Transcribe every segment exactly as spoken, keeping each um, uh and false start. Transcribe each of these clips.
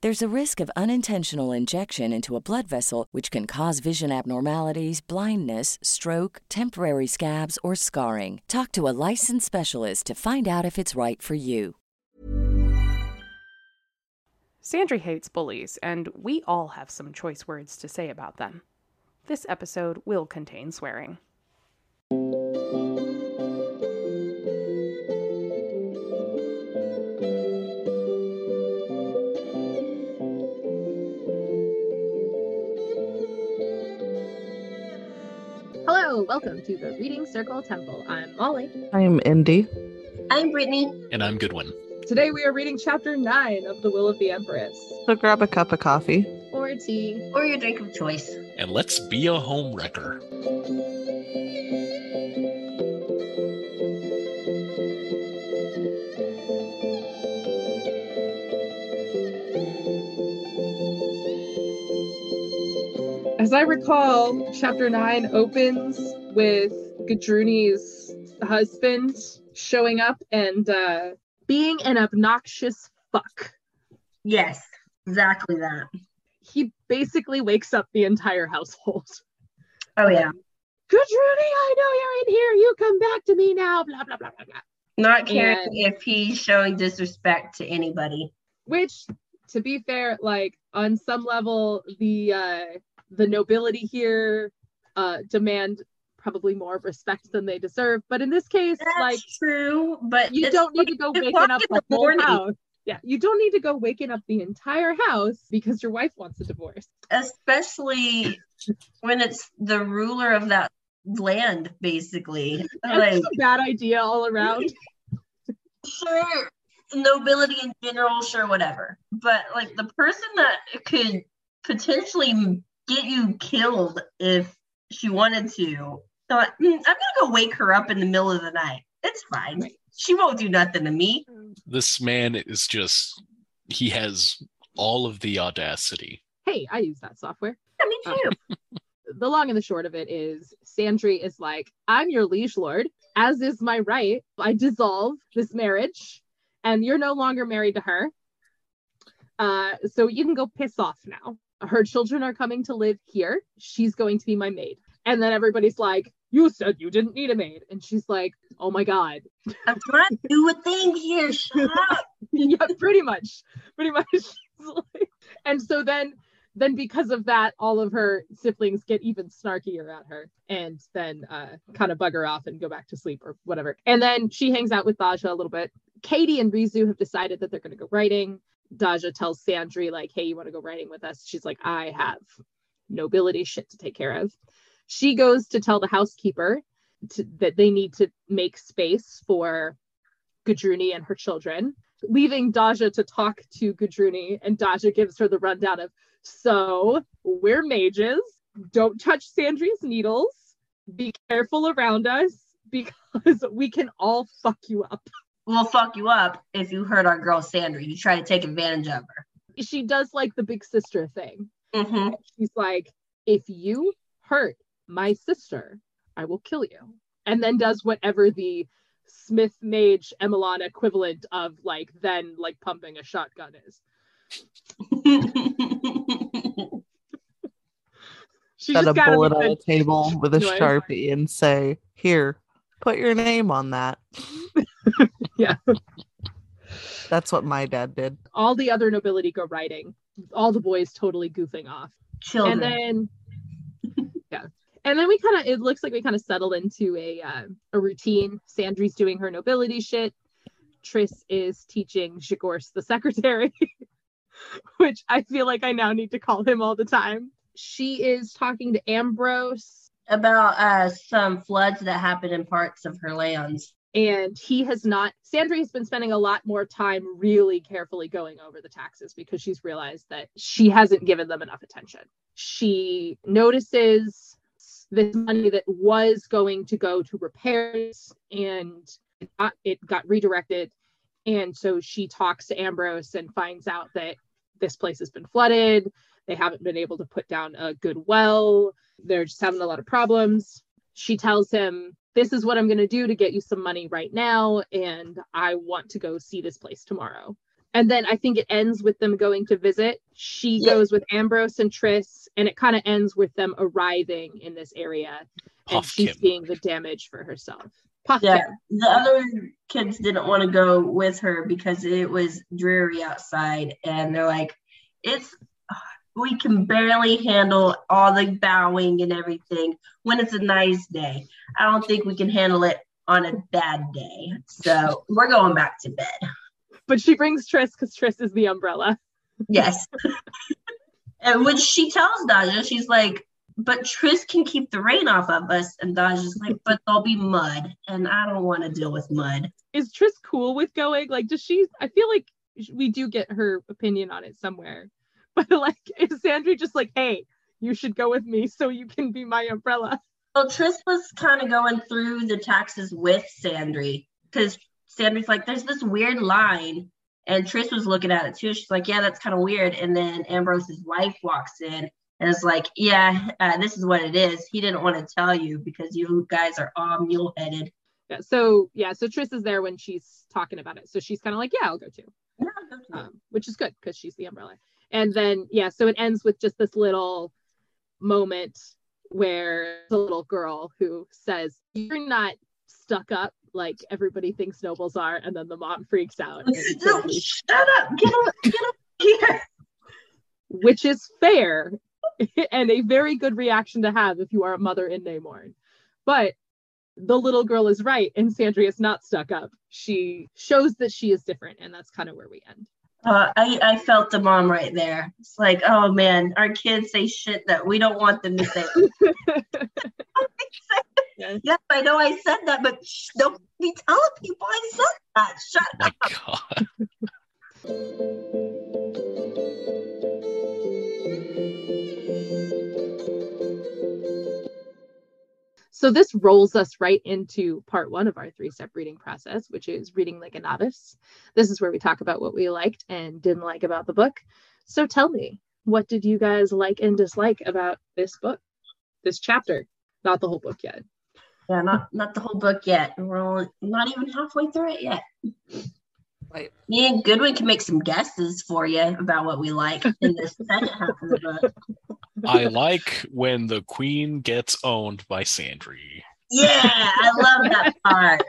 There's a risk of unintentional injection into a blood vessel, which can cause vision abnormalities, blindness, stroke, temporary scabs, or scarring. Talk to a licensed specialist to find out if it's right for you. Sandry hates bullies, and we all have some choice words to say about them. This episode will contain swearing. Hello, welcome to the Reading Circle Temple. I'm Molly. I'm Indy. I'm Brittany. And I'm Goodwin. Today we are reading Chapter nine of The Will of the Empress. So grab a cup of coffee. Or tea. Or your drink of choice. And let's be a home wrecker. As I recall, Chapter nine opens with Gudruni's husband showing up and... uh being an obnoxious fuck. Yes, exactly that. He basically wakes up the entire household. Oh, yeah. Gudruni, I know you're in here. You come back to me now. Blah, blah, blah, blah, blah. Not caring and, if he's showing disrespect to anybody. Which, to be fair, like, on some level, the uh, the nobility here uh, demand... probably more respect than they deserve, but in this case, that's like true, but you don't need to go waking up the whole house. Yeah, you don't need to go waking up the entire house because your wife wants a divorce, especially when it's the ruler of that land, basically. That's like a bad idea all around. Sure, nobility in general, sure, whatever, but like the person that could potentially get you killed if she wanted to. Thought, mm, I'm going to go wake her up in the middle of the night. It's fine. She won't do nothing to me. This man is just, he has all of the audacity. Hey, I use that software. Yeah, me too. Um, the long and the short of it is Sandry is like, I'm your liege lord, as is my right. I dissolve this marriage and you're no longer married to her. Uh, so you can go piss off now. Her children are coming to live here. She's going to be my maid. And then everybody's like, you said you didn't need a maid. And she's like, oh my God. I'm trying to do a thing here. Shut up. Yeah, pretty much. Pretty much. And so then, then because of that, all of her siblings get even snarkier at her and then uh, kind of bug her off and go back to sleep or whatever. And then she hangs out with Daja a little bit. Katie and Rizu have decided that they're going to go writing. Daja tells Sandry, like, hey, you want to go writing with us? She's like, I have nobility shit to take care of. She goes to tell the housekeeper to, that they need to make space for Gudruni and her children, leaving Daja to talk to Gudruni. And Daja gives her the rundown of, so we're mages. Don't touch Sandry's needles. Be careful around us because we can all fuck you up. We'll fuck you up if you hurt our girl Sandry. You try to take advantage of her. She does like the big sister thing. Mm-hmm. She's like, if you hurt my sister, I will kill you. And then does whatever the Smith Mage Emelon equivalent of like then like pumping a shotgun is. Set a bullet on a table with a noise. Sharpie and say, "Here, put your name on that." Yeah. That's what my dad did. All the other nobility go riding. All the boys totally goofing off. Children. And then, yeah. And then we kind of, it looks like we kind of settle into a uh, a routine. Sandry's doing her nobility shit. Tris is teaching Zhegorz the secretary, which I feel like I now need to call him all the time. She is talking to Ambrose about uh, some floods that happened in parts of her lands. And he has not, Sandry has been spending a lot more time really carefully going over the taxes because she's realized that she hasn't given them enough attention. She notices this money that was going to go to repairs and it got, it got redirected. And so she talks to Ambrose and finds out that this place has been flooded. They haven't been able to put down a good well. They're just having a lot of problems. She tells him, this is what I'm going to do to get you some money right now. And I want to go see this place tomorrow. And then I think it ends with them going to visit. She yeah. goes with Ambrose and Tris, and it kind of ends with them arriving in this area. Pothkin. And she's seeing the damage for herself. Pothkin. Yeah, the other kids didn't want to go with her because it was dreary outside. And they're like, it's, we can barely handle all the bowing and everything when it's a nice day. I don't think we can handle it on a bad day. So we're going back to bed. But she brings Tris because Tris is the umbrella. Yes. And when she tells Daja, she's like, but Tris can keep the rain off of us. And Daja's like, but there'll be mud. And I don't want to deal with mud. Is Tris cool with going? Like, does she, I feel like we do get her opinion on it somewhere. But like, is Sandry just like, hey, you should go with me so you can be my umbrella? Well, Tris was kind of going through the taxes with Sandry because Sandry's like, there's this weird line. And Tris was looking at it too. She's like, yeah, that's kind of weird. And then Ambrose's wife walks in and is like, yeah, uh, this is what it is. He didn't want to tell you because you guys are all mule headed. Yeah. So, yeah. So Tris is there when she's talking about it. So she's kind of like, yeah, I'll go too. Yeah, I'll go too. Um, which is good because she's the umbrella. And then, yeah, so it ends with just this little moment where the little girl who says, you're not stuck up like everybody thinks nobles are, and then the mom freaks out. No, shut up! Get up! Get up here! Which is fair, and a very good reaction to have if you are a mother in Namorn. But the little girl is right, and Sandry is not stuck up. She shows that she is different, and that's kind of where we end. Uh, I, I felt the mom right there. It's like, oh man, our kids say shit that we don't want them to say. Yes. Yes, I know I said that, but shh, don't be telling people I said that. Shut oh my up. God. So this rolls us right into part one of our three-step reading process, which is reading like a novice. This is where we talk about what we liked and didn't like about the book. So tell me, what did you guys like and dislike about this book, this chapter? Not the whole book yet. Yeah, not not the whole book yet. We're all, not even halfway through it yet. Right. Me and Goodwin can make some guesses for you about what we like in the second half of the book. I like when the queen gets owned by Sandry. Yeah, I love that part.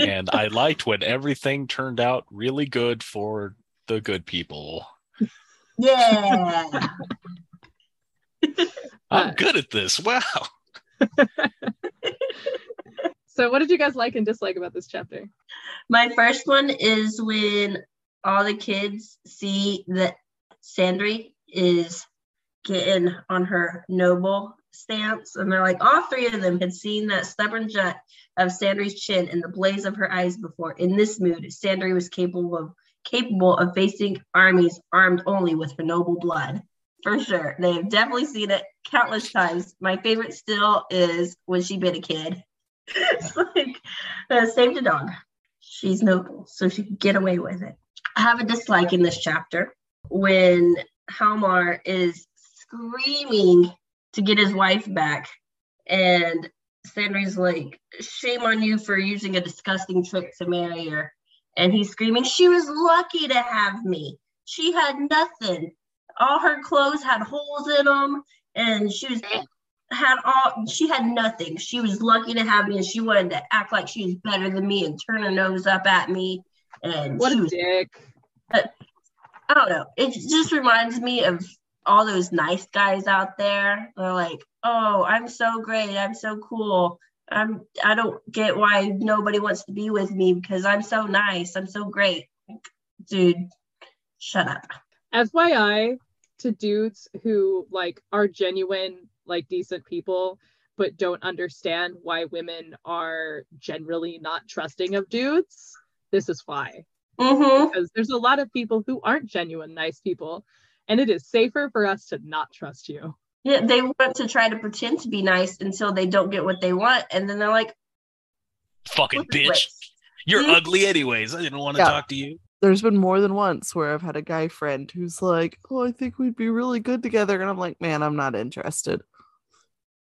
And I liked when everything turned out really good for the good people. Yeah. I'm uh, good at this. Wow. So what did you guys like and dislike about this chapter? My first one is when all the kids see that Sandry is getting on her noble stance. And they're like, all three of them had seen that stubborn jut of Sandry's chin and the blaze of her eyes before. In this mood, Sandry was capable of, capable of facing armies armed only with her noble blood. For sure. They have definitely seen it countless times. My favorite still is when she bit a kid. It's like, uh, saved a dog. She's noble, so she can get away with it. I have a dislike in this chapter when Halmar is screaming to get his wife back and Sandry's like, shame on you for using a disgusting trick to marry her. And he's screaming, she was lucky to have me. She had nothing. All her clothes had holes in them. And she was had all she had nothing. She was lucky to have me, and she wanted to act like she was better than me and turn her nose up at me. And what a was, dick. Uh, I don't know. It just reminds me of all those nice guys out there. They're like, oh, I'm so great. I'm so cool. I'm, I don't get why nobody wants to be with me because I'm so nice. I'm so great. Dude, shut up. F Y I to dudes who like are genuine, like decent people, but don't understand why women are generally not trusting of dudes. This is why. Mm-hmm. Because there's a lot of people who aren't genuine, nice people, and it is safer for us to not trust you. Yeah, they want to try to pretend to be nice until they don't get what they want, and then they're like, fucking bitch, you're ugly anyways. I didn't want to yeah. talk to you. There's been more than once where I've had a guy friend who's like, oh, I think we'd be really good together. And I'm like, man, I'm not interested.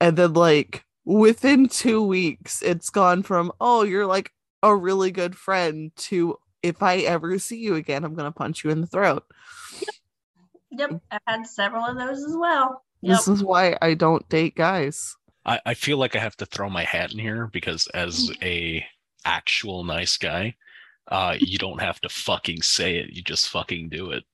And then like within two weeks, it's gone from, oh, you're like a really good friend to if I ever see you again, I'm going to punch you in the throat. Yep. yep. I've had several of those as well. Yep. This is why I don't date guys. I, I feel like I have to throw my hat in here because as a actual nice guy, uh, you don't have to fucking say it. You just fucking do it.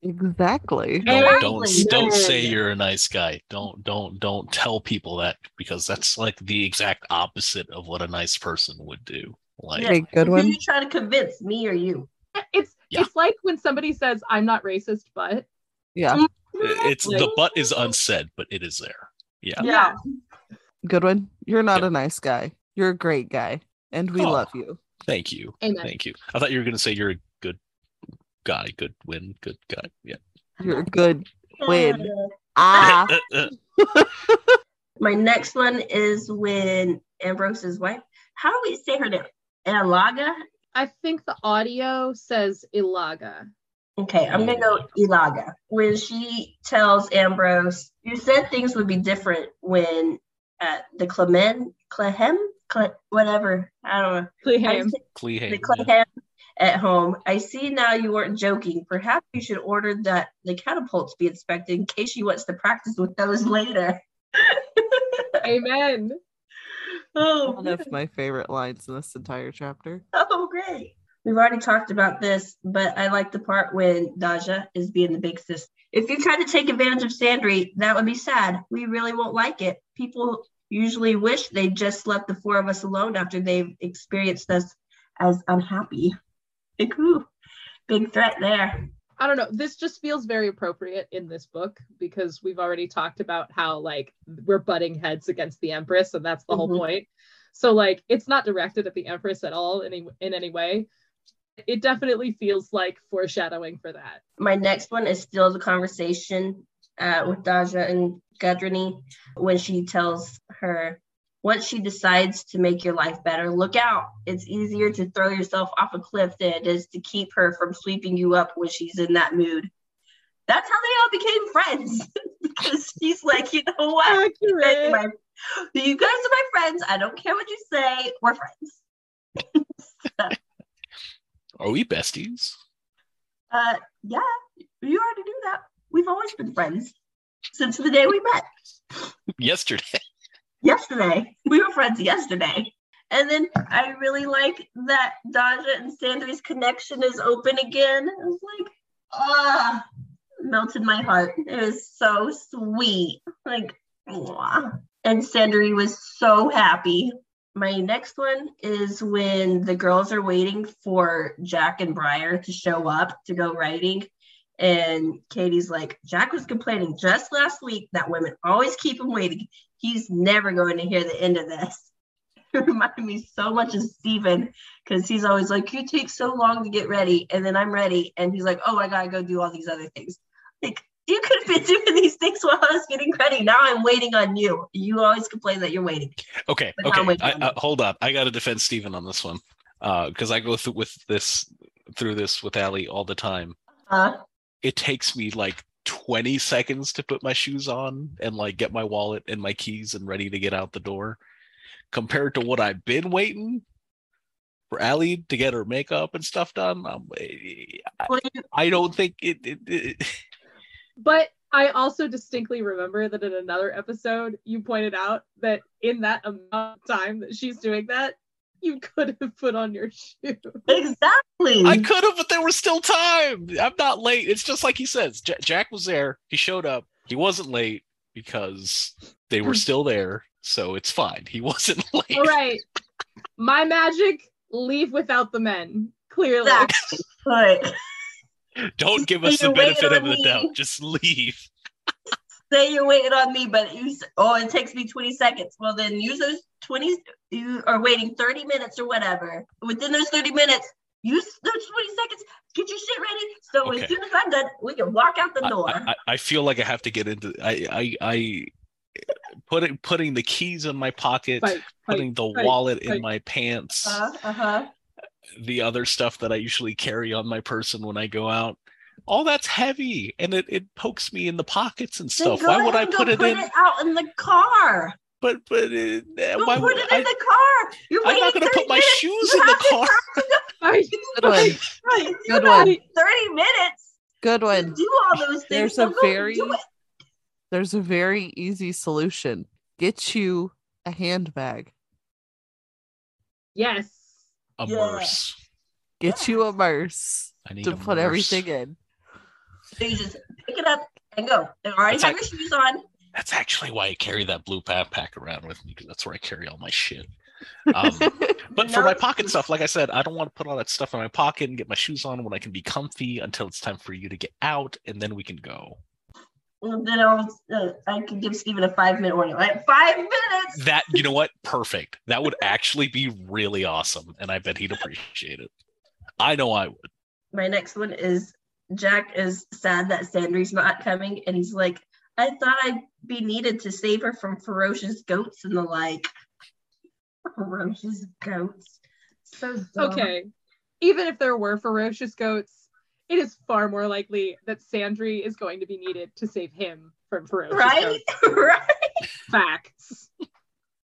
Exactly. No, exactly. Don't don't say you're a nice guy. Don't don't don't tell people that because that's like the exact opposite of what a nice person would do. Like, yeah, good one. You try to convince me or you. It's yeah. it's like when somebody says, "I'm not racist," but yeah. It's the butt is unsaid, but it is there. Yeah. Yeah. Goodwin, you're not yeah. a nice guy. You're a great guy. And we oh, love you. Thank you. Amen. Thank you. I thought you were gonna say you're a good guy, good win, good guy. Yeah. You're a good win. Ah. My next one is when Ambrose's wife. How do we say her name? Ealaga? I think the audio says Ealaga. Okay, I'm going to go Ealaga. When she tells Ambrose, you said things would be different when uh, the Clement, Clayheim, Cle- whatever, I don't know. Clayheim. Clayheim. The Clayheim yeah. at home. I see now you weren't joking. Perhaps you should order that the catapults be inspected in case she wants to practice with those later. Amen. Oh, one of my favorite lines in this entire chapter. Oh, great. We've already talked about this, but I like the part when Daja is being the big sister. If you try to take advantage of Sandry, that would be sad. We really won't like it. People usually wish they just left the four of us alone after they've experienced us as unhappy. Like, ooh, big threat there. I don't know. This just feels very appropriate in this book because we've already talked about how like we're butting heads against the Empress, and that's the mm-hmm. whole point. So like it's not directed at the Empress at all in any, in any way. It definitely feels like foreshadowing for that. My next one is still the conversation uh, with Daja and Gudruni when she tells her, once she decides to make your life better, look out. It's easier to throw yourself off a cliff than it is to keep her from sweeping you up when she's in that mood. That's how they all became friends. Because she's like, you know what? You guys are my, you guys are my friends. I don't care what you say. We're friends. So. Are we besties? Uh, yeah, you already knew that. We've always been friends since the day we met. Yesterday. Yesterday. We were friends yesterday. And then I really like that Daja and Sandry's connection is open again. It was like, ah, oh, melted my heart. It was so sweet. Like, oh. And Sandry was so happy. My next one is when the girls are waiting for Jack and Briar to show up to go writing. And Katie's like, Jack was complaining just last week that women always keep him waiting. He's never going to hear the end of this. It reminded me so much of Steven because he's always like, you take so long to get ready. And then I'm ready. And he's like, oh, I got to go do all these other things. Like, you could have been doing these things while I was getting ready. Now I'm waiting on you. You always complain that you're waiting. Okay. But okay. I, I, hold up. I got to defend Steven on this one. Uh, because I go through with this through this with Allie all the time. Uh, it takes me like twenty seconds to put my shoes on and like get my wallet and my keys and ready to get out the door. compared to what I've been waiting for Allie to get her makeup and stuff done. Um, I, I don't think it, it, it. But I also distinctly remember that in another episode, you pointed out that in that amount of time that she's doing that, you could have put on your shoe. Exactly. I could have, but there was still time. I'm not late. It's just like he says. J- Jack was there. He showed up. He wasn't late because they were still there. So it's fine. He wasn't late. All right. My magic, leave without the men. Clearly. Exactly. Right. Don't give us so the benefit of the doubt. Just leave. Say you waited on me, but you oh, it takes me twenty seconds. Well, then use those twenty. You are waiting thirty minutes or whatever. Within those thirty minutes, use those twenty seconds. Get your shit ready. So okay. As soon as I'm done, we can walk out the door. I, I, I feel like I have to get into. I I, I putting putting the keys in my pocket, fight, putting fight, the fight, wallet fight. in my pants. Uh huh. Uh-huh. The other stuff that I usually carry on my person when I go out. All that's heavy, and it, it pokes me in the pockets and stuff. Why would I put it in? Put it out in the car. But but it, why put it in the car? You're I'm not going to put my shoes in the car. Good one. Good one. Thirty minutes. Good one. Do all those things. There's a very there's a very easy solution. Get you a handbag. Yes. A purse. Get you a purse. I need to put merch. everything in. So you just pick it up and go. And already that's have ac- your shoes on. That's actually why I carry that blue backpack around with me, because that's where I carry all my shit. Um, but no, for my pocket stuff, like I said, I don't want to put all that stuff in my pocket and get my shoes on when I can be comfy until it's time for you to get out, and then we can go. Well, then I'll, uh, I can give Steven a five-minute warning. Like, five minutes! That, you know what? Perfect. That would actually be really awesome, and I bet he'd appreciate it. I know I would. My next one is Jack is sad that Sandry's not coming, and he's like, I thought I'd be needed to save her from ferocious goats and the like. Ferocious goats. So dumb. Okay. Even if there were ferocious goats, it is far more likely that Sandry is going to be needed to save him from ferocious right? goats. Right? Right? Facts.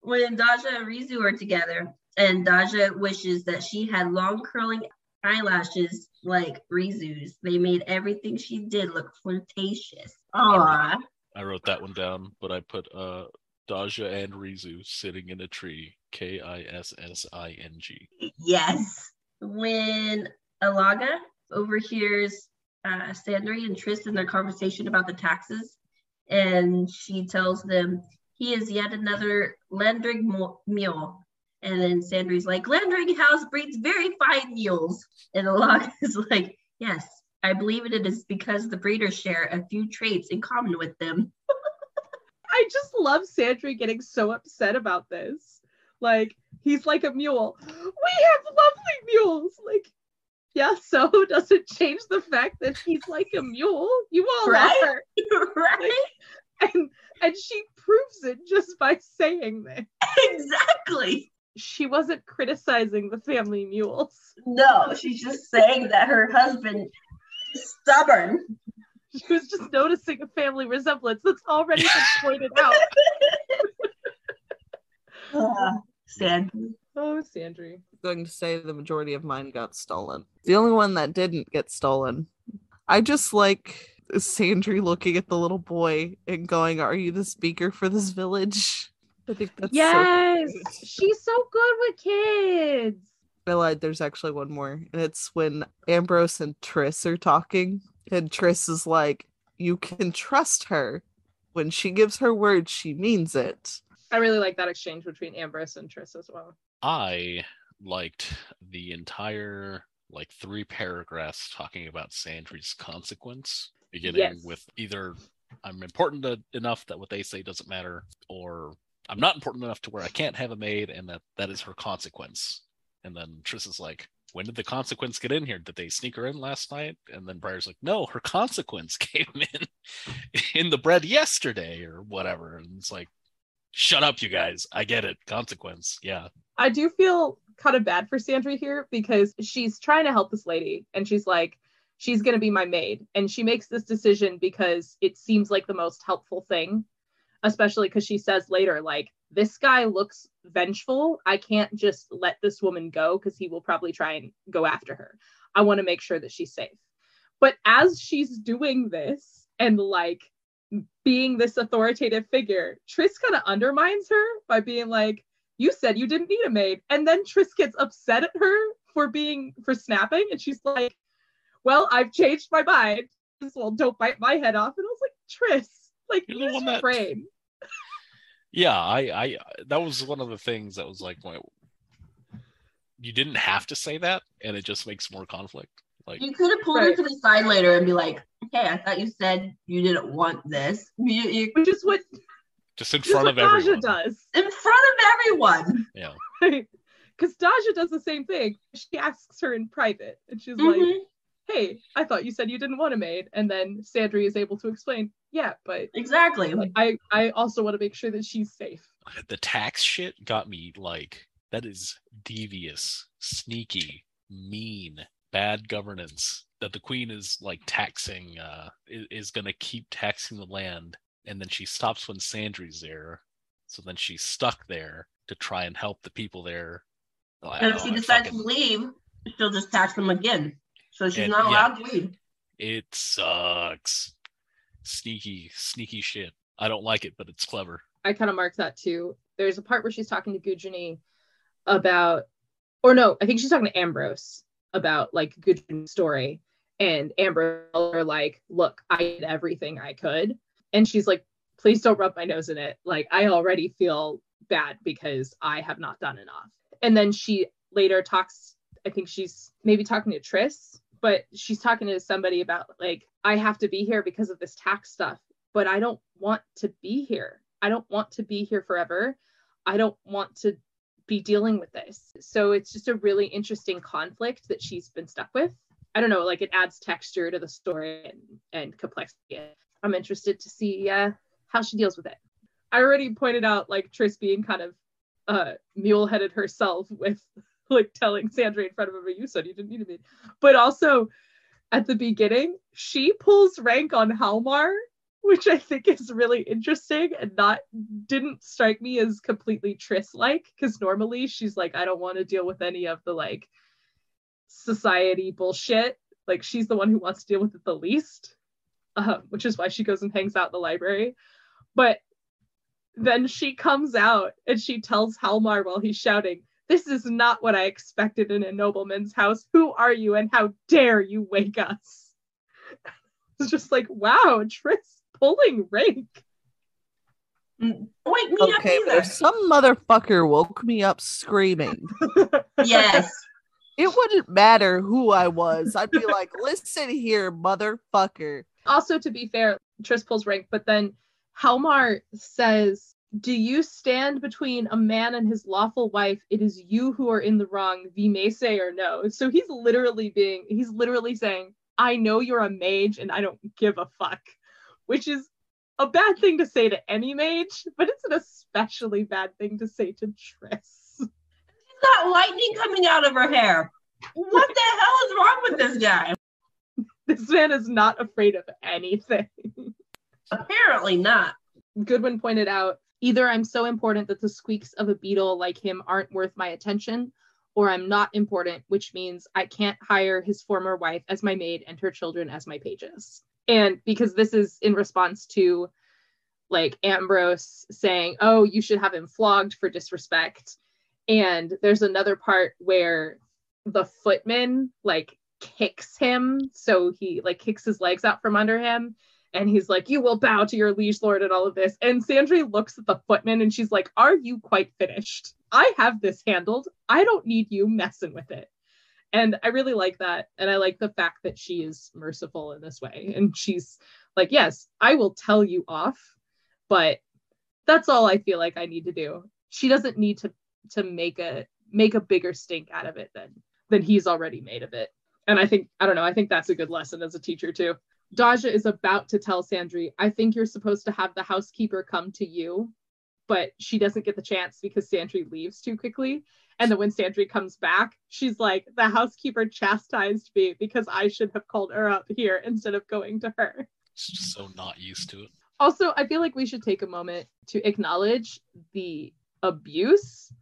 When Daja and Rizu are together, and Daja wishes that she had long curling eyelashes like Rizu's. They made everything she did look flirtatious. Aww. I wrote that one down, but I put uh, Daja and Rizu sitting in a tree. K I S S I N G. Yes. When Ealaga overhears uh, Sandry and Tris in their conversation about the taxes, and she tells them, he is yet another Landreg mule. And then Sandry's like, Landreg House breeds very fine mules. And Ealaga is like, yes, I believe it is because the breeders share a few traits in common with them. I just love Sandry getting so upset about this. Like, he's like a mule. We have lovely mules. Like, yeah, so does it change the fact that he's like a mule? You all right? are. Right? Like, and, and she proves it just by saying this. Exactly. She wasn't criticizing the family mules. No, she's just saying that her husband is stubborn. She was just noticing a family resemblance that's already been pointed out. uh, Sandry. Oh, Sandry. I'm going to say the majority of mine got stolen. The only one that didn't get stolen. I just like Sandry looking at the little boy and going, are you the speaker for this village? I think that's yes, so she's so good with kids. I lied, there's actually one more. And it's when Ambrose and Tris are talking. And Tris is like, you can trust her. When she gives her word, she means it. I really like that exchange between Ambrose and Tris as well. I liked the entire, like, three paragraphs talking about Sandry's consequence. Beginning yes. with either I'm important to, enough that what they say doesn't matter, or I'm not important enough to where I can't have a maid, and that, that is her consequence. And then Tris is like, when did the consequence get in here? Did they sneak her in last night? And then Briar's like, no, her consequence came in in the bread yesterday or whatever. And it's like, shut up, you guys. I get it. Consequence. Yeah. I do feel kind of bad for Sandry here, because she's trying to help this lady. And she's like, she's going to be my maid. And she makes this decision because it seems like the most helpful thing. especially because she says later, like, this guy looks vengeful. I can't just let this woman go because he will probably try and go after her. I want to make sure that she's safe. But as she's doing this and like being this authoritative figure, Tris kind of undermines her by being like, you said you didn't need a maid. And then Tris gets upset at her for being, for snapping. And she's like, well, I've changed my mind. Well, don't bite my head off. And I was like, Tris, like, use your that... brain. Yeah, I, I, that was one of the things that was like, well, you didn't have to say that, and it just makes more conflict. Like, you could have pulled right. her to the side later and be like, "Okay, I thought you said you didn't want this." You, you which is what just in front of everyone Daja does in front of everyone. Yeah, because right? Daja does the same thing. She asks her in private, and she's mm-hmm. like, "Hey, I thought you said you didn't want a maid." And then Sandry is able to explain, "Yeah, but exactly. Like, I I also want to make sure that she's safe." The tax shit got me like, that is devious, sneaky, mean. Bad governance, that the queen is like taxing, uh, is, is going to keep taxing the land. And then she stops when Sandry's there. So then she's stuck there to try and help the people there. Oh, and if she decides fucking... to leave, she'll just tax them again. So she's and, not allowed yeah, to leave. It sucks. Sneaky, sneaky shit. I don't like it, but it's clever. I kind of marked that too. There's a part where she's talking to Gudruni about, or no, I think she's talking to Ambrose about like Gudrun's story, and Amber are like, look, I did everything I could, and she's like, please don't rub my nose in it, like I already feel bad because I have not done enough. And then she later talks, I think she's maybe talking to Tris, but she's talking to somebody about like, I have to be here because of this tax stuff, but I don't want to be here. I don't want to be here forever. I don't want to be dealing with this. So it's just a really interesting conflict that she's been stuck with. I don't know, like it adds texture to the story and, and complexity. I'm interested to see uh, how she deals with it. I already pointed out like Tris being kind of uh, mule-headed herself with like telling Sandry in front of her, you said you didn't need to be. But also at the beginning, she pulls rank on Halmar, which I think is really interesting and not didn't strike me as completely Tris-like, because normally she's like, I don't want to deal with any of the like society bullshit. Like she's the one who wants to deal with it the least, uh, which is why she goes and hangs out in the library. But then she comes out and she tells Halmar while he's shouting, this is not what I expected in a nobleman's house. Who are you and how dare you wake us? It's just like, wow, Tris pulling rank. Wake me okay, up either. If some motherfucker woke me up screaming. Yes. It wouldn't matter who I was. I'd be like, listen here, motherfucker. Also, to be fair, Tris pulls rank, but then Halmar says, do you stand between a man and his lawful wife? It is you who are in the wrong, we may say or no. So he's literally being, he's literally saying, I know you're a mage and I don't give a fuck. Which is a bad thing to say to any mage, but it's an especially bad thing to say to Tris. She's got lightning coming out of her hair. What the hell is wrong with this guy? This man is not afraid of anything. Apparently not. Goodwin pointed out, either I'm so important that the squeaks of a beetle like him aren't worth my attention, or I'm not important, which means I can't hire his former wife as my maid and her children as my pages. And because this is in response to like Ambrose saying, oh, you should have him flogged for disrespect. And there's another part where the footman like kicks him. So he like kicks his legs out from under him. And he's like, you will bow to your liege lord and all of this. And Sandry looks at the footman and she's like, are you quite finished? I have this handled. I don't need you messing with it. And I really like that. And I like the fact that she is merciful in this way. And she's like, yes, I will tell you off, but that's all I feel like I need to do. She doesn't need to to make a make a bigger stink out of it than than he's already made of it. And I think, I don't know, I think that's a good lesson as a teacher too. Daja is about to tell Sandry, I think you're supposed to have the housekeeper come to you, but she doesn't get the chance because Sandry leaves too quickly. And then when Sandry comes back, she's like, the housekeeper chastised me because I should have called her up here instead of going to her. It's just so not used to it. Also, I feel like we should take a moment to acknowledge the abuse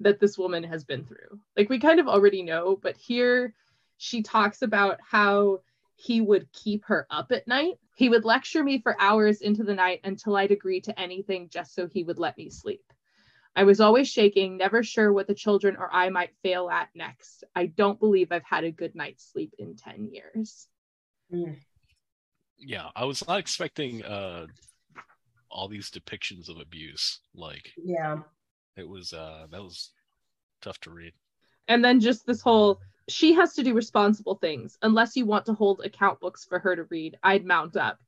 that this woman has been through. Like, we kind of already know, but here she talks about how he would keep her up at night. He would lecture me for hours into the night until I'd agree to anything just so he would let me sleep. I was always shaking, never sure what the children or I might fail at next. I don't believe I've had a good night's sleep in ten years. Yeah, I was not expecting uh, all these depictions of abuse. Like, yeah, it was, uh, that was tough to read. And then just this whole, she has to do responsible things. Unless you want to hold account books for her to read, I'd mount up.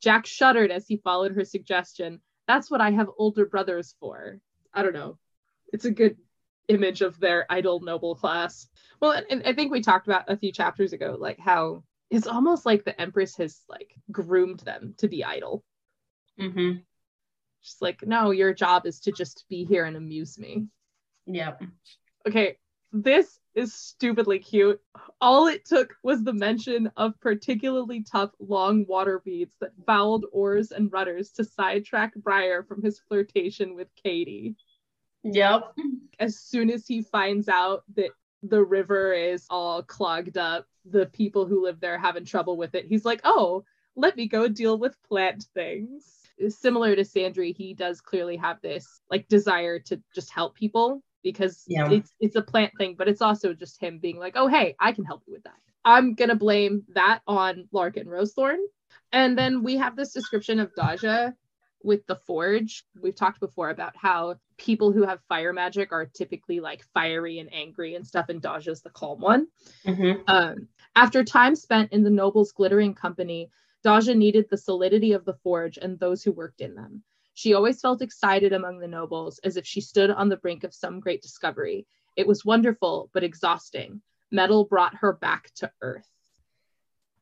Jack shuddered as he followed her suggestion. That's what I have older brothers for. I don't know. It's a good image of their idle noble class. Well, and I think we talked about a few chapters ago, like how it's almost like the Empress has like groomed them to be idle. Mm-hmm. She's like, no, your job is to just be here and amuse me. Yep. Okay, this is stupidly cute. All it took was the mention of particularly tough long water beads that fouled oars and rudders to sidetrack Briar from his flirtation with Katie. Yep. As soon as he finds out that the river is all clogged up, the people who live there having trouble with it, he's like, oh, let me go deal with plant things. Similar to Sandry, he does clearly have this like desire to just help people. Because yeah. it's it's a plant thing, but it's also just him being like, oh, hey, I can help you with that. I'm going to blame that on Lark and Rosethorn. And then we have this description of Daja with the forge. We've talked before about how people who have fire magic are typically like fiery and angry and stuff, and Daja's the calm one. Mm-hmm. Um, after time spent in the nobles' glittering company, Daja needed the solidity of the forge and those who worked in them. She always felt excited among the nobles, as if she stood on the brink of some great discovery. It was wonderful, but exhausting. Metal brought her back to earth.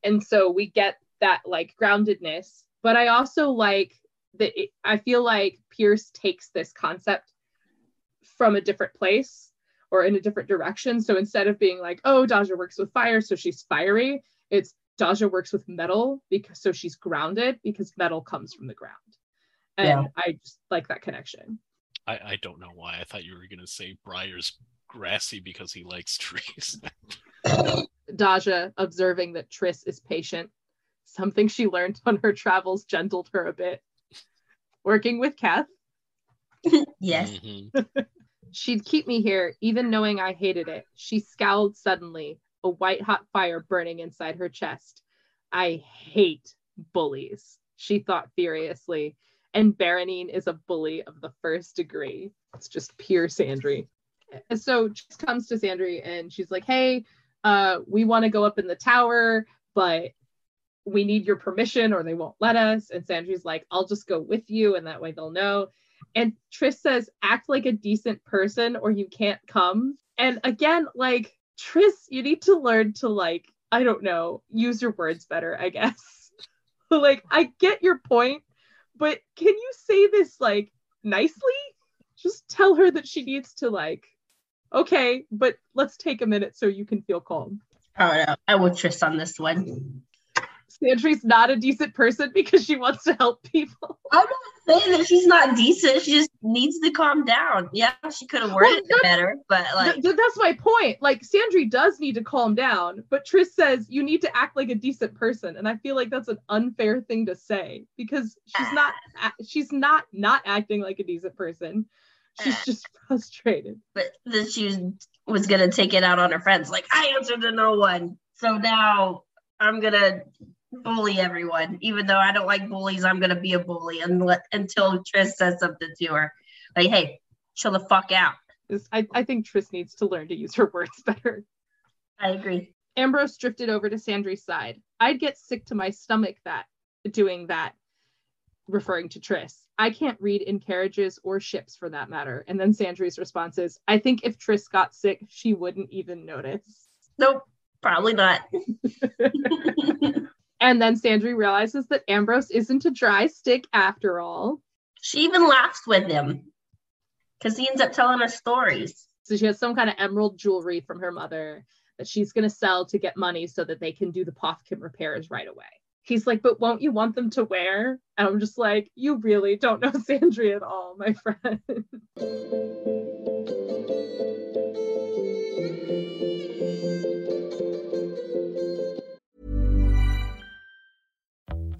And so we get that, like, groundedness. But I also like that it, I feel like Pierce takes this concept from a different place or in a different direction. So instead of being like, oh, Daja works with fire, so she's fiery, it's Daja works with metal, because so she's grounded, because metal comes from the ground. And yeah. I just like that connection. I, I don't know why. I thought you were going to say Briar's grassy because he likes trees. Daja, observing that Tris is patient, something she learned on her travels, gentled her a bit. Working with Kath. Yes. Mm-hmm. She'd keep me here, even knowing I hated it. She scowled suddenly, a white-hot fire burning inside her chest. I hate bullies, she thought furiously. And Berenine is a bully of the first degree. It's just pure Sandry. So she comes to Sandry and she's like, hey, uh, we want to go up in the tower, but we need your permission or they won't let us. And Sandry's like, I'll just go with you and that way they'll know. And Tris says, act like a decent person or you can't come. And again, like, Tris, you need to learn to, like, I don't know, use your words better, I guess. Like, I get your point. But can you say this, like, nicely? Just tell her that she needs to, like, okay, but let's take a minute so you can feel calm. Oh, no. I will Tris on this one. Sandry's not a decent person because she wants to help people. I'm not saying that she's not decent. She just needs to calm down. Yeah, she could have worded well, it better, but, like... Th- th- that's my point. Like, Sandry does need to calm down, but Tris says, you need to act like a decent person, and I feel like that's an unfair thing to say, because she's not, she's not not acting like a decent person. She's just frustrated. But then she was, was going to take it out on her friends. Like, I answered to no one, so now I'm going to... bully everyone, even though I don't like bullies. I'm gonna be a bully unless, until Tris says something to her, like, "Hey, chill the fuck out." I, I think Tris needs to learn to use her words better. I agree. Ambrose drifted over to Sandry's side. I'd get sick to my stomach that doing that, referring to Tris. I can't read in carriages or ships for that matter. And then Sandry's response is, "I think if Tris got sick, she wouldn't even notice." Nope, probably not. And then Sandry realizes that Ambrose isn't a dry stick after all. She even laughs with him because he ends up telling her stories. So she has some kind of emerald jewelry from her mother that she's going to sell to get money so that they can do the Pothkin repairs right away. he's like, but won't you want them to wear? And I'm just like, you really don't know Sandry at all, my friend.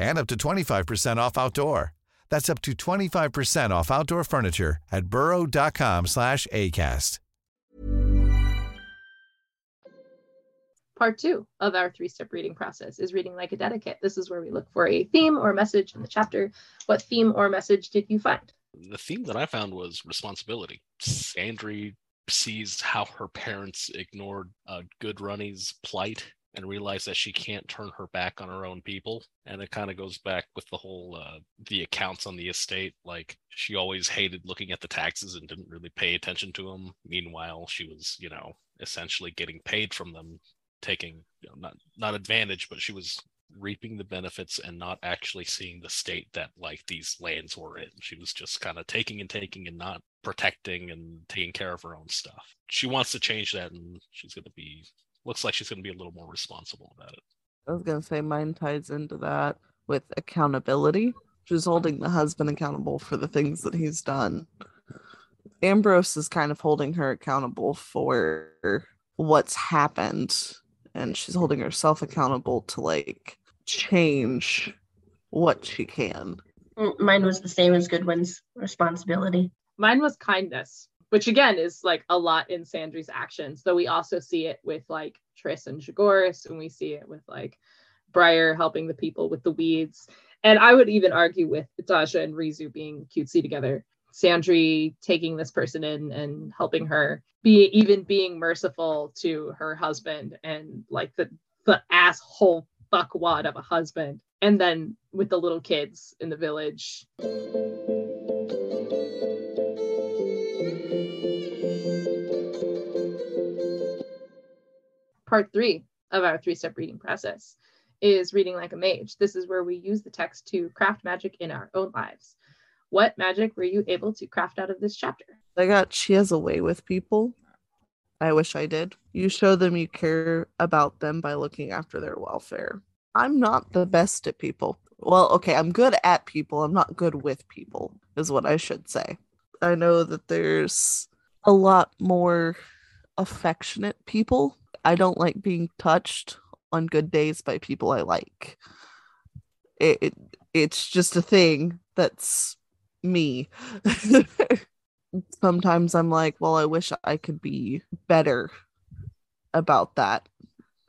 And up to twenty-five percent off outdoor. That's up to twenty-five percent off outdoor furniture at burrow.com slash ACAST. Part two of our three-step reading process is reading like a dedicate. This is where we look for a theme or message in the chapter. What theme or message did you find? The theme that I found was responsibility. Sandry sees how her parents ignored uh, Gudruni's plight and realize that she can't turn her back on her own people. And it kind of goes back with the whole, uh, the accounts on the estate. Like, she always hated looking at the taxes and didn't really pay attention to them. Meanwhile, she was, you know, essentially getting paid from them, taking, you know, not, not advantage, but she was reaping the benefits and not actually seeing the state that, like, these lands were in. She was just kind of taking and taking and not protecting and taking care of her own stuff. She wants to change that, and she's going to be... looks like she's going to be a little more responsible about it. I was going to say mine ties into that with accountability. She's holding the husband accountable for the things that he's done. Ambrose is kind of holding her accountable for what's happened, and she's holding herself accountable to, like, change what she can. Mine was the same as Goodwin's, responsibility. Mine was kindness, which again is like a lot in Sandry's actions, though we also see it with like Tris and Zhegorz, and we see it with like Briar helping the people with the weeds. And I would even argue with Daja and Rizu being cutesy together. Sandry taking this person in and helping her, be even being merciful to her husband and like the, the asshole fuckwad of a husband. And then with the little kids in the village. Part three of our three-step reading process is reading like a mage. This is where we use the text to craft magic in our own lives. What magic were you able to craft out of this chapter? I got, she has a way with people. I wish I did. You show them you care about them by looking after their welfare. I'm not the best at people. Well, okay, I'm good at people. I'm not good with people is what I should say. I know that there's a lot more affectionate people. I don't like being touched on good days by people I like. It, it it's just a thing that's me. Sometimes I'm like, well, I wish I could be better about that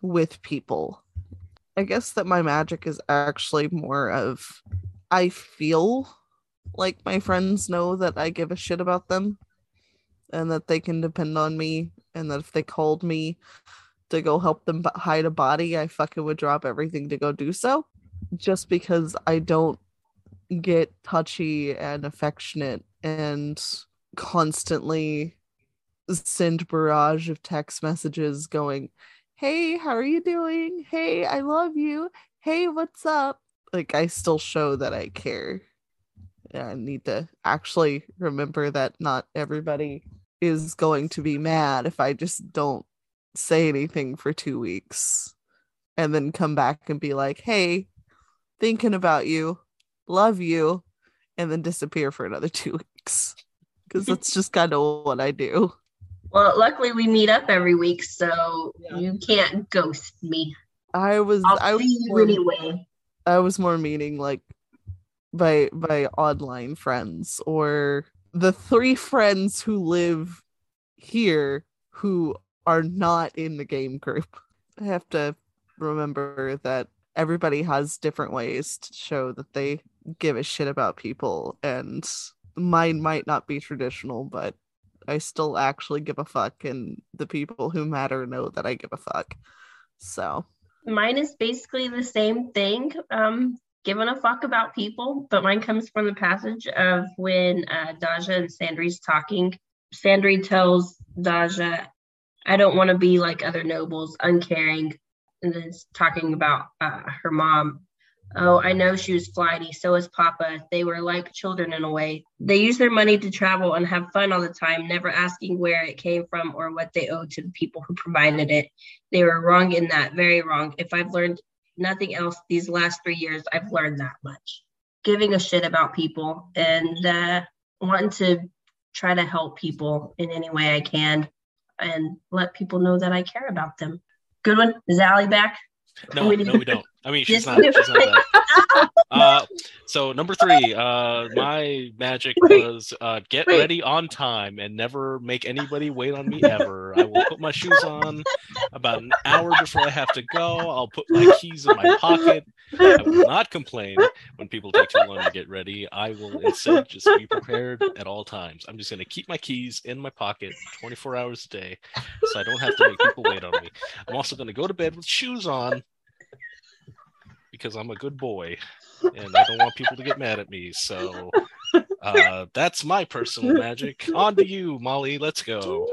with people. I guess that my magic is actually more of, I feel like my friends know that I give a shit about them and that they can depend on me, and that if they called me to go help them hide a body, I fucking would drop everything to go do so, just because I don't get touchy and affectionate and constantly send barrage of text messages going, hey, how are you doing? Hey, I love you. Hey, what's up? Like, I still show that I care. I need to actually remember that not everybody is going to be mad if I just don't say anything for two weeks and then come back and be like, hey, thinking about you, love you, and then disappear for another two weeks. Because that's just kind of what I do. Well, luckily we meet up every week, so yeah. You can't ghost me. I was I'll I was see you more, anyway. I was more meaning like by by online friends, or the three friends who live here who are not in the game group. I have to remember that everybody has different ways to show that they give a shit about people, and mine might not be traditional, but I still actually give a fuck, and the people who matter know that I give a fuck. So mine is basically the same thing, um giving a fuck about people, but mine comes from the passage of when uh, Daja and Sandry's talking. Sandry tells Daja, I don't want to be like other nobles, uncaring, and then it's talking about uh, her mom. Oh, I know she was flighty, so was Papa. They were like children in a way. They used their money to travel and have fun all the time, never asking where it came from or what they owed to the people who provided it. They were wrong in that, very wrong. If I've learned nothing else these last three years, I've learned that much. Giving a shit about people and uh, wanting to try to help people in any way I can and let people know that I care about them. Good one. Is Allie back? No, no, we don't. I mean, she's not. She's not bad. Uh, so number three, uh, my magic was uh, get Wait. ready on time and never make anybody wait on me ever. I will put my shoes on about an hour before I have to go. I'll put my keys in my pocket. I will not complain when people take too long to get ready. I will instead just be prepared at all times. I'm just going to keep my keys in my pocket twenty-four hours a day, so I don't have to make people wait on me. I'm also going to go to bed with shoes on, because I'm a good boy and I don't want people to get mad at me. So uh, that's my personal magic. On to you, Molly. Let's go.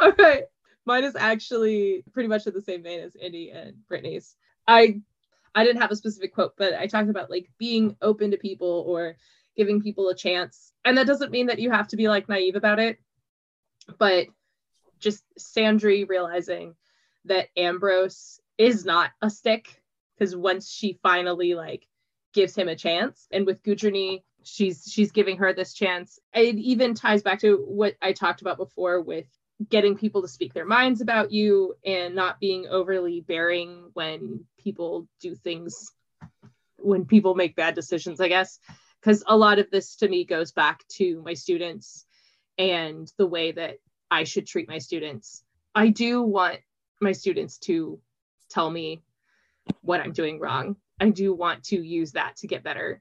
All right. Mine is actually pretty much in the same vein as Indy and Brittany's. I I didn't have a specific quote, but I talked about like being open to people or giving people a chance. And that doesn't mean that you have to be like naive about it, but just Sandry realizing that Ambrose is not a stick. Because once she finally like gives him a chance, and with Gudruni, she's she's giving her this chance. It even ties back to what I talked about before with getting people to speak their minds about you and not being overly bearing when people do things, when people make bad decisions, I guess. Because a lot of this to me goes back to my students and the way that I should treat my students. I do want my students to tell me what I'm doing wrong. I do want to use that to get better.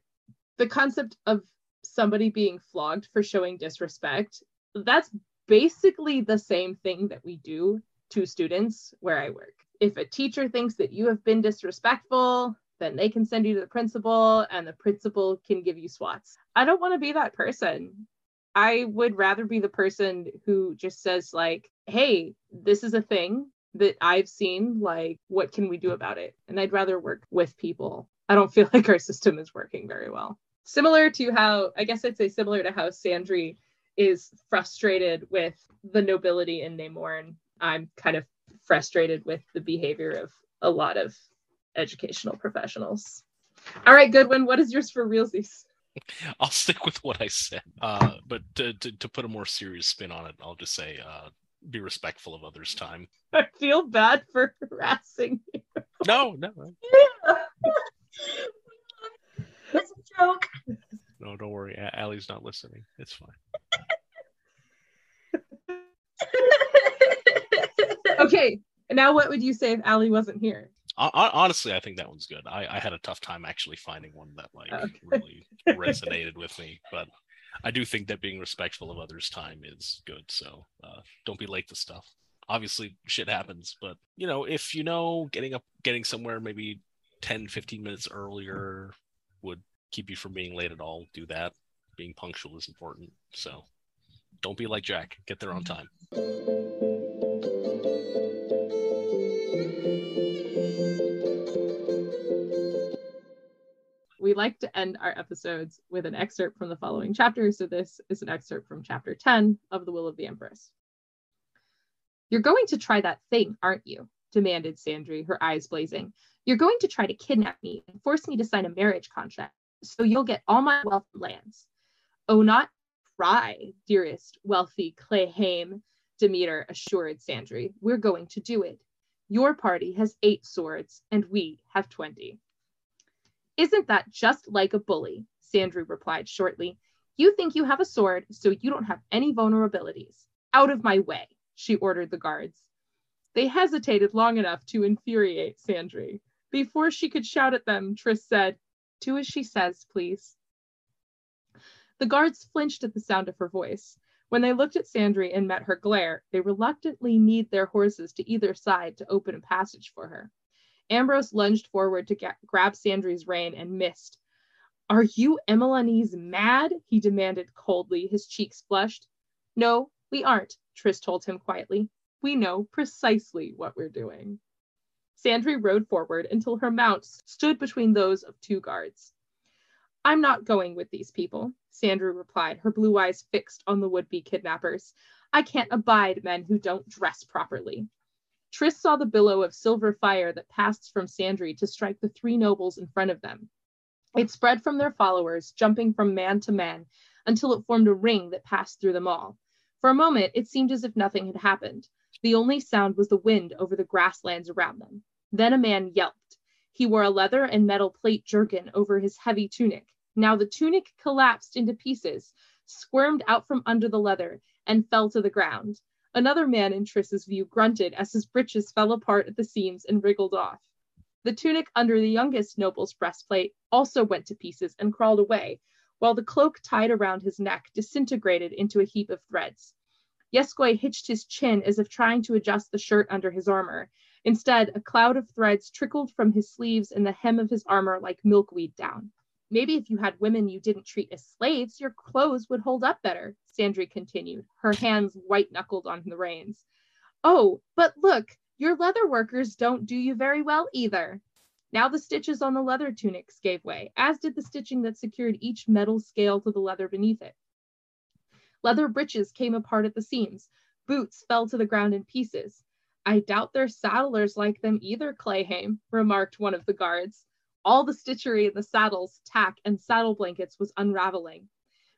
The concept of somebody being flogged for showing disrespect, that's basically the same thing that we do to students where I work. If a teacher thinks that you have been disrespectful, then they can send you to the principal and the principal can give you swats. I don't want to be that person. I would rather be the person who just says like, hey, this is a thing that I've seen, like, what can we do about it? And I'd rather work with people. I don't feel like our system is working very well. Similar to how, I guess I'd say similar to how Sandry is frustrated with the nobility in Namorn, I'm kind of frustrated with the behavior of a lot of educational professionals. All right, Goodwin, what is yours for realsies? I'll stick with what I said, uh, but to, to, to put a more serious spin on it, I'll just say, uh, be respectful of others' time. I feel bad for harassing you. No, no. Yeah. It's a joke. No, don't worry. Allie's not listening. It's fine. Okay. Now, what would you say if Allie wasn't here? Honestly, I think that one's good. I, I had a tough time actually finding one that like okay. really resonated with me, but I do think that being respectful of others' time is good. So uh, don't be late to stuff. Obviously, shit happens, but you know, if you know getting up, getting somewhere maybe ten, fifteen minutes earlier would keep you from being late at all, do that. Being punctual is important. So don't be like Jack. Get there on time. We like to end our episodes with an excerpt from the following chapter. So this is an excerpt from chapter ten of The Will of the Empress. You're going to try that thing, aren't you? Demanded Sandry, her eyes blazing. You're going to try to kidnap me and force me to sign a marriage contract so you'll get all my wealth and lands. Oh, not try, dearest, wealthy Clayheim, Demeter assured Sandry. We're going to do it. Your party has eight swords and we have twenty. Isn't that just like a bully? Sandry replied shortly. You think you have a sword, so you don't have any vulnerabilities. Out of my way, she ordered the guards. They hesitated long enough to infuriate Sandry. Before she could shout at them, Tris said, do as she says, please. The guards flinched at the sound of her voice. When they looked at Sandry and met her glare, they reluctantly kneed their horses to either side to open a passage for her. Ambrose lunged forward to get, grab Sandry's rein and missed. Are you Emelanese mad? He demanded coldly, his cheeks flushed. No, we aren't, Tris told him quietly. We know precisely what we're doing. Sandry rode forward until her mount stood between those of two guards. I'm not going with these people, Sandry replied, her blue eyes fixed on the would-be kidnappers. I can't abide men who don't dress properly. Tris saw the billow of silver fire that passed from Sandry to strike the three nobles in front of them. It spread from their followers, jumping from man to man, until it formed a ring that passed through them all. For a moment, it seemed as if nothing had happened. The only sound was the wind over the grasslands around them. Then a man yelped. He wore a leather and metal plate jerkin over his heavy tunic. Now the tunic collapsed into pieces, squirmed out from under the leather, and fell to the ground. Another man in Triss's view grunted as his breeches fell apart at the seams and wriggled off. The tunic under the youngest noble's breastplate also went to pieces and crawled away, while the cloak tied around his neck disintegrated into a heap of threads. Yeskoy hitched his chin as if trying to adjust the shirt under his armor. Instead, a cloud of threads trickled from his sleeves and the hem of his armor like milkweed down. Maybe if you had women you didn't treat as slaves, your clothes would hold up better, Sandry continued, her hands white-knuckled on the reins. Oh, but look, your leather workers don't do you very well either. Now the stitches on the leather tunics gave way, as did the stitching that secured each metal scale to the leather beneath it. Leather breeches came apart at the seams. Boots fell to the ground in pieces. I doubt their saddlers like them either, Clayheim, remarked one of the guards. All the stitchery in the saddles, tack, and saddle blankets was unraveling.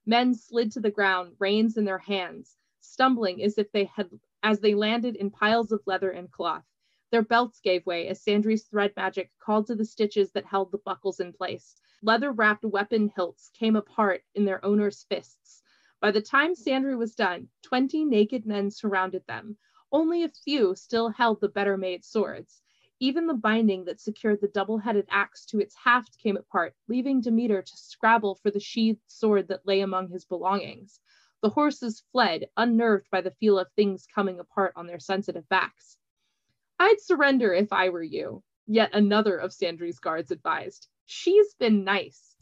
Men slid to the ground, reins in their hands, stumbling as if they had, as they landed in piles of leather and cloth. Their belts gave way as Sandry's thread magic called to the stitches that held the buckles in place. Leather-wrapped weapon hilts came apart in their owner's fists. By the time Sandry was done, twenty naked men surrounded them. Only a few still held the better-made swords. Even the binding that secured the double-headed axe to its haft came apart, leaving Demeter to scrabble for the sheathed sword that lay among his belongings. The horses fled, unnerved by the feel of things coming apart on their sensitive backs. I'd surrender if I were you, yet another of Sandry's guards advised. She's been nice.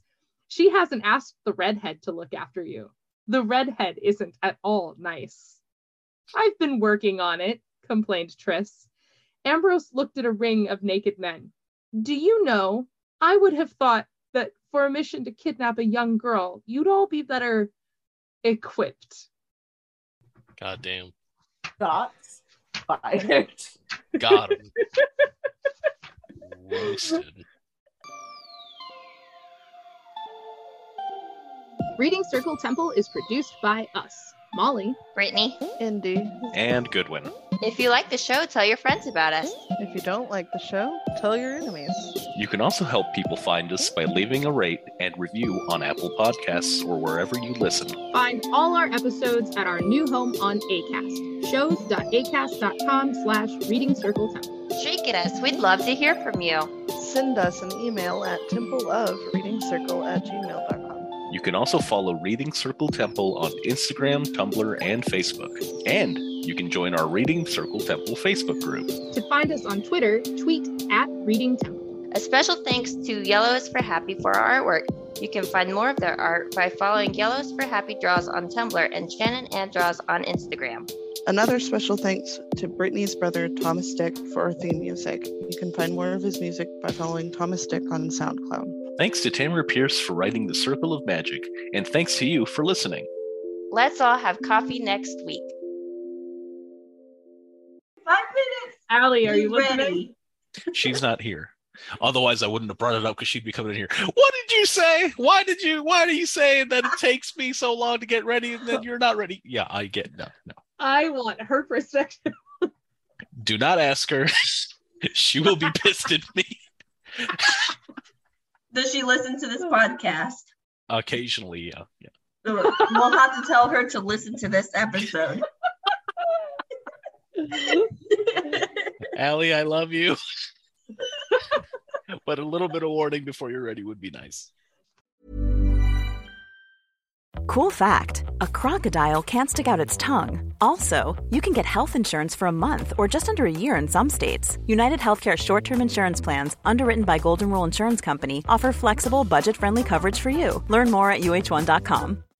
She hasn't asked the redhead to look after you. The redhead isn't at all nice. I've been working on it, complained Tris. Ambrose looked at a ring of naked men. Do you know, I would have thought that for a mission to kidnap a young girl, you'd all be better equipped. Goddamn. Thoughts? Fired. Got him. Roasted. Reading Circle Temple is produced by us. Molly, Brittany, Indy, and Goodwin. If you like the show, tell your friends about us. If you don't like the show, tell your enemies. You can also help people find us by leaving a rate and review on Apple Podcasts or wherever you listen. Find all our episodes at our new home on Acast, shows.acast.com slash Reading Circle Temple. Shake it us. We'd love to hear from you. Send us an email at templeofreadingcircle at gmail dot com. You can also follow Reading Circle Temple on Instagram, Tumblr, and Facebook. And you can join our Reading Circle Temple Facebook group. To find us on Twitter, tweet at Reading Temple. A special thanks to Yellow is for Happy for our artwork. You can find more of their art by following Yellow is for Happy Draws on Tumblr and Shannon Ann Draws on Instagram. Another special thanks to Brittany's brother, Thomas Dick, for our theme music. You can find more of his music by following Thomas Dick on SoundCloud. Thanks to Tamara Pierce for writing The Circle of Magic, and thanks to you for listening. Let's all have coffee next week. Five minutes! Allie, are you ready? She's not here. Otherwise, I wouldn't have brought it up because she'd be coming in here. What did you say? Why did you? Why do you say that it takes me so long to get ready and then you're not ready? Yeah, I get no, no. I want her perspective. Do not ask her. She will be pissed at me. Does she listen to this podcast? Occasionally, yeah. yeah. We'll have to tell her to listen to this episode. Allie, I love you. But a little bit of warning before you're ready would be nice. Cool fact, a crocodile can't stick out its tongue. Also, you can get health insurance for a month or just under a year in some states. UnitedHealthcare short-term insurance plans, underwritten by Golden Rule Insurance Company, offer flexible, budget-friendly coverage for you. Learn more at U H one dot com.